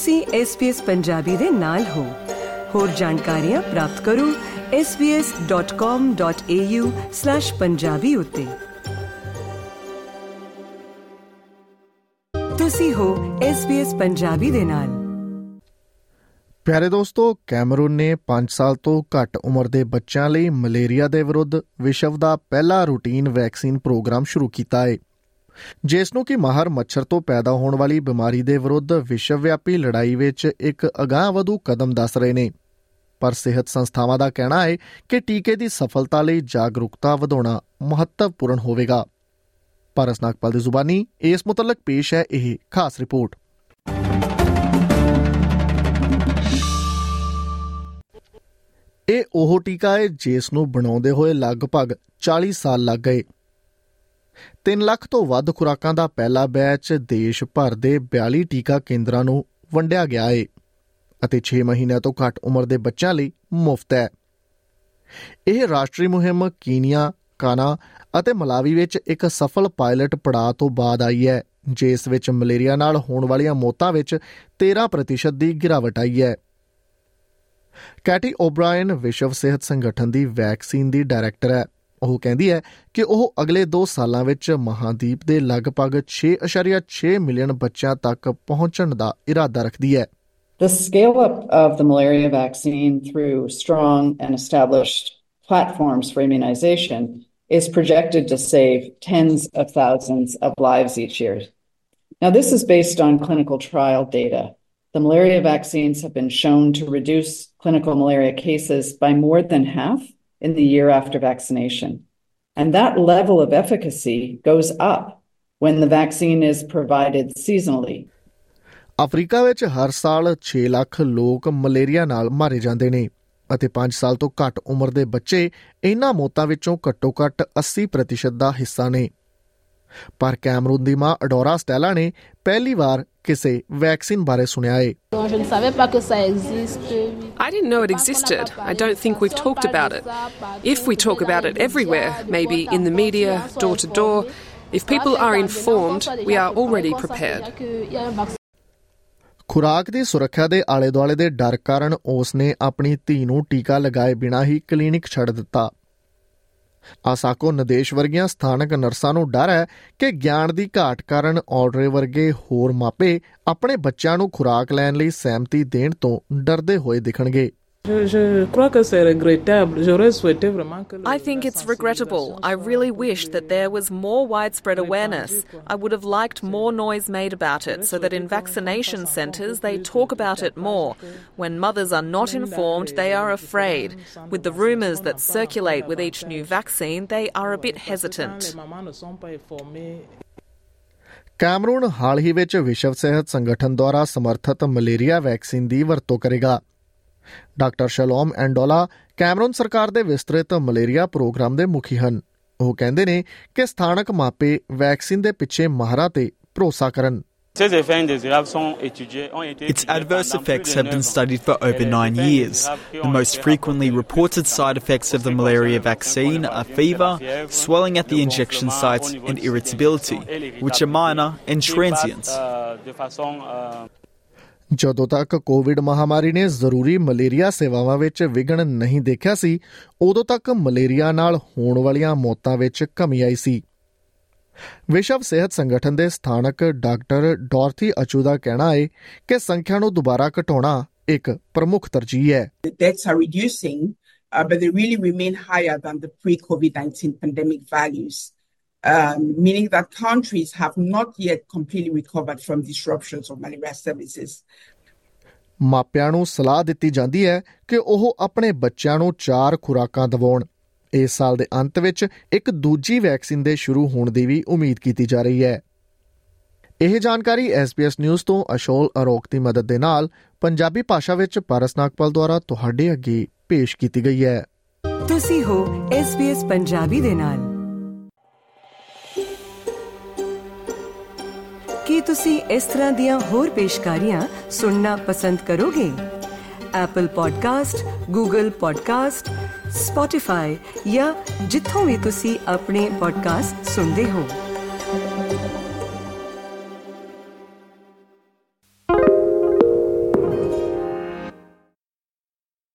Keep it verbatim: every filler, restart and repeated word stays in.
ਤੁਸੀਂ S B S Punjabi ਦੇ ਨਾਲ ਹੋ। ਹੋਰ ਜਾਣਕਾਰੀਆਂ ਪ੍ਰਾਪਤ ਕਰੋ S B S dot com dot A U slash Punjabi ਉੱਤੇ। ਤੁਸੀਂ ਹੋ ਐਸ ਬੀ ਐਸ ਪੰਜਾਬੀ ਦੇ ਨਾਲ। ਪਿਆਰੇ ਦੋਸਤੋ, ਕੈਮਰੂਨ ਨੇ ਪੰਜ ਸਾਲ ਤੋਂ ਘੱਟ ਉਮਰ ਦੇ ਬੱਚਿਆਂ ਲਈ ਮਲੇਰੀਆ ਦੇ ਵਿਰੁੱਧ ਵਿਸ਼ਵ ਦਾ ਪਹਿਲਾ ਰੂਟੀਨ ਵੈਕਸੀਨ ਪ੍ਰੋਗਰਾਮ ਸ਼ੁਰੂ ਕੀਤਾ ਹੈ, ਜਿਸ ਨੂੰ ਕਿ ਮਾਹਰ ਮੱਛਰ ਤੋਂ ਪੈਦਾ ਹੋਣ ਵਾਲੀ ਬਿਮਾਰੀ ਦੇ ਵਿਰੁੱਧ ਵਿਸ਼ਵ ਵਿਆਪੀ ਲੜਾਈ ਵਿੱਚ ਇੱਕ ਅਗਾਂਹਵਧੂ ਕਦਮ ਦੱਸ ਰਹੇ ਨੇ। ਪਰ ਸਿਹਤ ਸੰਸਥਾਵਾਂ ਦਾ ਕਹਿਣਾ ਹੈ ਕਿ ਟੀਕੇ ਦੀ ਸਫਲਤਾ ਲਈ ਜਾਗਰੂਕਤਾ ਵਧਾਉਣਾ ਮਹੱਤਵਪੂਰਨ ਹੋਵੇਗਾ। ਪਾਰਸ ਨਾਗਪਾਲ ਦੀ ਜ਼ੁਬਾਨੀ ਇਸ ਮੁਤਲਕ ਪੇਸ਼ ਹੈ ਇਹ ਖਾਸ ਰਿਪੋਰਟ। ਇਹ ਉਹ ਟੀਕਾ ਹੈ ਜਿਸ ਨੂੰ ਬਣਾਉਂਦੇ ਹੋਏ ਲਗਭਗ ਚਾਲੀ ਸਾਲ ਲੱਗ ਗਏ। ਤਿੰਨ ਲੱਖ ਤੋਂ ਵੱਧ ਖੁਰਾਕਾਂ ਦਾ ਪਹਿਲਾ ਬੈਚ ਦੇਸ਼ ਭਰ ਦੇ ਬਿਆਲੀ ਟੀਕਾ ਕੇਂਦਰਾਂ ਨੂੰ ਵੰਡਿਆ ਗਿਆ ਹੈ ਅਤੇ ਛੇ ਮਹੀਨਿਆਂ ਤੋਂ ਘੱਟ ਉਮਰ ਦੇ ਬੱਚਿਆਂ ਲਈ ਮੁਫਤ ਹੈ। ਇਹ ਰਾਸ਼ਟਰੀ ਮੁਹਿੰਮ ਕੀਨੀਆ, ਕਾਨਾ ਅਤੇ ਮਲਾਵੀ ਵਿੱਚ ਇੱਕ ਸਫਲ ਪਾਇਲਟ ਪੜਾਅ ਤੋਂ ਬਾਅਦ ਆਈ ਹੈ, ਜਿਸ ਵਿੱਚ ਮਲੇਰੀਆ ਨਾਲ ਹੋਣ ਵਾਲੀਆਂ ਮੌਤਾਂ ਵਿੱਚ ਤੇਰਾਂ ਪ੍ਰਤੀਸ਼ਤ ਦੀ ਗਿਰਾਵਟ ਆਈ ਹੈ। ਕੈਟੀ ਓਬਰਾਇਨ ਵਿਸ਼ਵ ਸਿਹਤ ਸੰਗਠਨ ਦੀ ਵੈਕਸੀਨ ਦੀ ਡਾਇਰੈਕਟਰ ਹੈ। ਉਹ ਕਹਿੰਦੀ ਹੈ ਕਿ ਉਹ ਅਗਲੇ ਦੋ ਸਾਲਾਂ ਵਿੱਚ ਮਹਾਂਦੀਪ ਦੇ ਲਗਭਗ ਛੇ ਪੁਆਇੰਟ ਛੇ ਮਿਲੀਅਨ ਬੱਚਿਆਂ ਤੱਕ ਪਹੁੰਚਣ ਦਾ ਇਰਾਦਾ ਰੱਖਦੀ ਹੈ। The scale-up of the malaria vaccine through strong and established platforms for immunization is projected to save tens of thousands of lives each year. Now, this is based on clinical trial data. The malaria vaccines have been shown to reduce clinical malaria cases by more than half in the year after vaccination. And that level of efficacy goes up when the vaccine is provided seasonally. Africa ਵਿੱਚ ਹਰ ਸਾਲ ਛੇ ਲੱਖ ਲੋਕ malaria ਨਾਲ ਮਾਰੇ ਜਾਂਦੇ ਨੇ ਅਤੇ ਪੰਜ ਸਾਲ ਤੋਂ ਘੱਟ ਉਮਰ ਦੇ ਬੱਚੇ ਇਹਨਾਂ ਮੌਤਾਂ ਵਿੱਚੋਂ ਘੱਟੋ-ਘੱਟ ਅੱਸੀ ਪ੍ਰਤੀਸ਼ਤ ਦਾ ਹਿੱਸਾ ਨੇ। ਪਰ ਕੈਮਰੂਨ ਦੀ ਮਾਂ ਅਡੋਰਾ ਸਟੈਲਾ ਨੇ ਪਹਿਲੀ ਵਾਰ ਕਿਸੇ ਵੈਕਸੀਨ ਬਾਰੇ ਸੁਣਿਆ ਏ। I didn't know it existed. I don't think we've talked about it. If we talk about it everywhere, maybe in the media, door to door, if people are informed, we are already prepared. ਖੁਰਾਕ ਦੀ ਸੁਰੱਖਿਆ ਦੇ ਆਲੇ ਦੁਆਲੇ ਦੇ ਡਰ ਕਾਰਨ ਉਸ ਨੇ ਆਪਣੀ ਧੀ ਨੂੰ ਟੀਕਾ ਲਗਾਏ ਬਿਨਾਂ ਹੀ ਕਲੀਨਿਕ ਛੱਡ ਦਿੱਤਾ। ਆਸਾਕੋ ਨਦੇਸ਼ ਵਰਗੀਆਂ ਸਥਾਨਕ ਨਰਸਾਂ ਨੂੰ ਡਰ ਹੈ ਕਿ ਗਿਆਨ ਦੀ ਘਾਟ ਕਾਰਨ ਔਡਰੇ ਵਰਗੇ ਹੋਰ ਮਾਪੇ ਆਪਣੇ ਬੱਚਿਆਂ ਨੂੰ ਖੁਰਾਕ ਲੈਣ ਲਈ ਸਹਿਮਤੀ ਦੇਣ ਤੋਂ ਡਰਦੇ ਹੋਏ ਦਿਖਣਗੇ। I think it's regrettable. I really wish that there was more widespread awareness. I would have liked more noise made about it so that in vaccination centres they talk about it more. When mothers are not informed, they are afraid. With the rumours that circulate with each new vaccine, they are a bit hesitant. Cameroon ਹਾਲ ਹੀ ਵਿੱਚ ਵਿਸ਼ਵ ਸਿਹਤ ਸੰਗਠਨ ਦੁਆਰਾ ਸਮਰਥਿਤ malaria vaccine ਦੀ ਵਰਤੋਂ ਕਰੇਗਾ। Doctor ਸ਼ਲੋਮ ਐਂਡੋਲਾ Cameron ਸਰਕਾਰ ਦੇ ਵਿਸਤ੍ਰਿਤ ਮਲੇਰੀਆ ਪ੍ਰੋਗਰਾਮ ਦੇ ਮੁਖੀ ਹਨ। ਉਹ ਕਹਿੰਦੇ ਨੇ ਕਿ ਸਥਾਨਕ ਮਾਪੇ ਵੈਕਸੀਨ ਦੇ ਪਿੱਛੇ ਮਾਹਰਾਂ ਤੇ ਭਰੋਸਾ ਕਰਨ। Its adverse effects have been studied for over nine years. The most frequently reported side effects of the malaria vaccine are fever, swelling at the injection sites and irritability, which are minor and transient. ਜਦੋਂ ਤੱਕ Covid ਮਹਾਮਾਰੀ ਨੇ ਜ਼ਰੂਰੀ malaria ਸੇਵਾਵਾਂ ਵਿੱਚ ਵਿਘਨ ਨਹੀਂ ਦੇਖਿਆ ਸੀ, ਉਦੋਂ ਤੱਕ ਮਲੇਰੀਆ ਨਾਲ ਹੋਣ ਵਾਲੀਆਂ ਮੌਤਾਂ ਵਿੱਚ ਕਮੀ ਆਈ ਸੀ। ਵਿਸ਼ਵ ਸਿਹਤ ਸੰਗਠਨ ਦੇ ਸਥਾਨਕ ਡਾਕਟਰ ਡੋਰਥੀ ਅਚੂਦਾ ਕਹਿਣਾ ਹੈ ਕਿ ਸੰਖਿਆ ਨੂੰ ਦੁਬਾਰਾ ਘਟਾਉਣਾ ਇੱਕ ਪ੍ਰਮੁੱਖ ਤਰਜੀਹ ਹੈ। meaning that countries have not yet completely recovered from disruptions of malaria services. ਮਾਪਿਆਂ ਨੂੰ ਸਲਾਹ ਦਿੱਤੀ ਜਾਂਦੀ ਹੈ ਕਿ ਉਹ ਆਪਣੇ ਬੱਚਿਆਂ ਨੂੰ ਚਾਰ ਖੁਰਾਕਾਂ ਦਿਵਾਉਣ। ਇਸ ਸਾਲ ਦੇ ਅੰਤ ਵਿੱਚ ਇੱਕ ਦੂਜੀ ਵੈਕਸੀਨ ਦੇ ਸ਼ੁਰੂ ਹੋਣ ਦੀ ਵੀ ਉਮੀਦ ਕੀਤੀ ਜਾ ਰਹੀ ਹੈ। ਇਹ ਜਾਣਕਾਰੀ ਐਸ ਬੀ ਐਸ ਨਿਊਜ਼ ਤੋਂ ਅਸ਼ੋਲ ਅਰੋਕ ਦੀ ਮਦਦ ਦੇ ਨਾਲ ਪੰਜਾਬੀ ਭਾਸ਼ਾ ਵਿੱਚ ਪਾਰਸ ਨਾਗਪਾਲ ਦੁਆਰਾ ਤੁਹਾਡੇ ਅੱਗੇ ਪੇਸ਼ ਕੀਤੀ ਗਈ ਹੈ। ਤੁਸੀਂ ਹੋ ਐਸ ਬੀ ਐਸ ਪੰਜਾਬੀ ਦੇ ਨਾਲ। ਕੀ ਤੁਸੀਂ ਇਸ ਤਰ੍ਹਾਂ ਦੀਆਂ ਹੋਰ ਪੇਸ਼ਕਾਰੀਆਂ ਸੁਣਨਾ ਪਸੰਦ ਕਰੋਗੇ? Apple podcast, Google podcast, Spotify ਜਾਂ ਜਿੱਥੋਂ ਵੀ ਤੁਸੀਂ ਆਪਣੇ ਪੋਡਕਾਸਟ ਸੁਣਦੇ ਹੋ।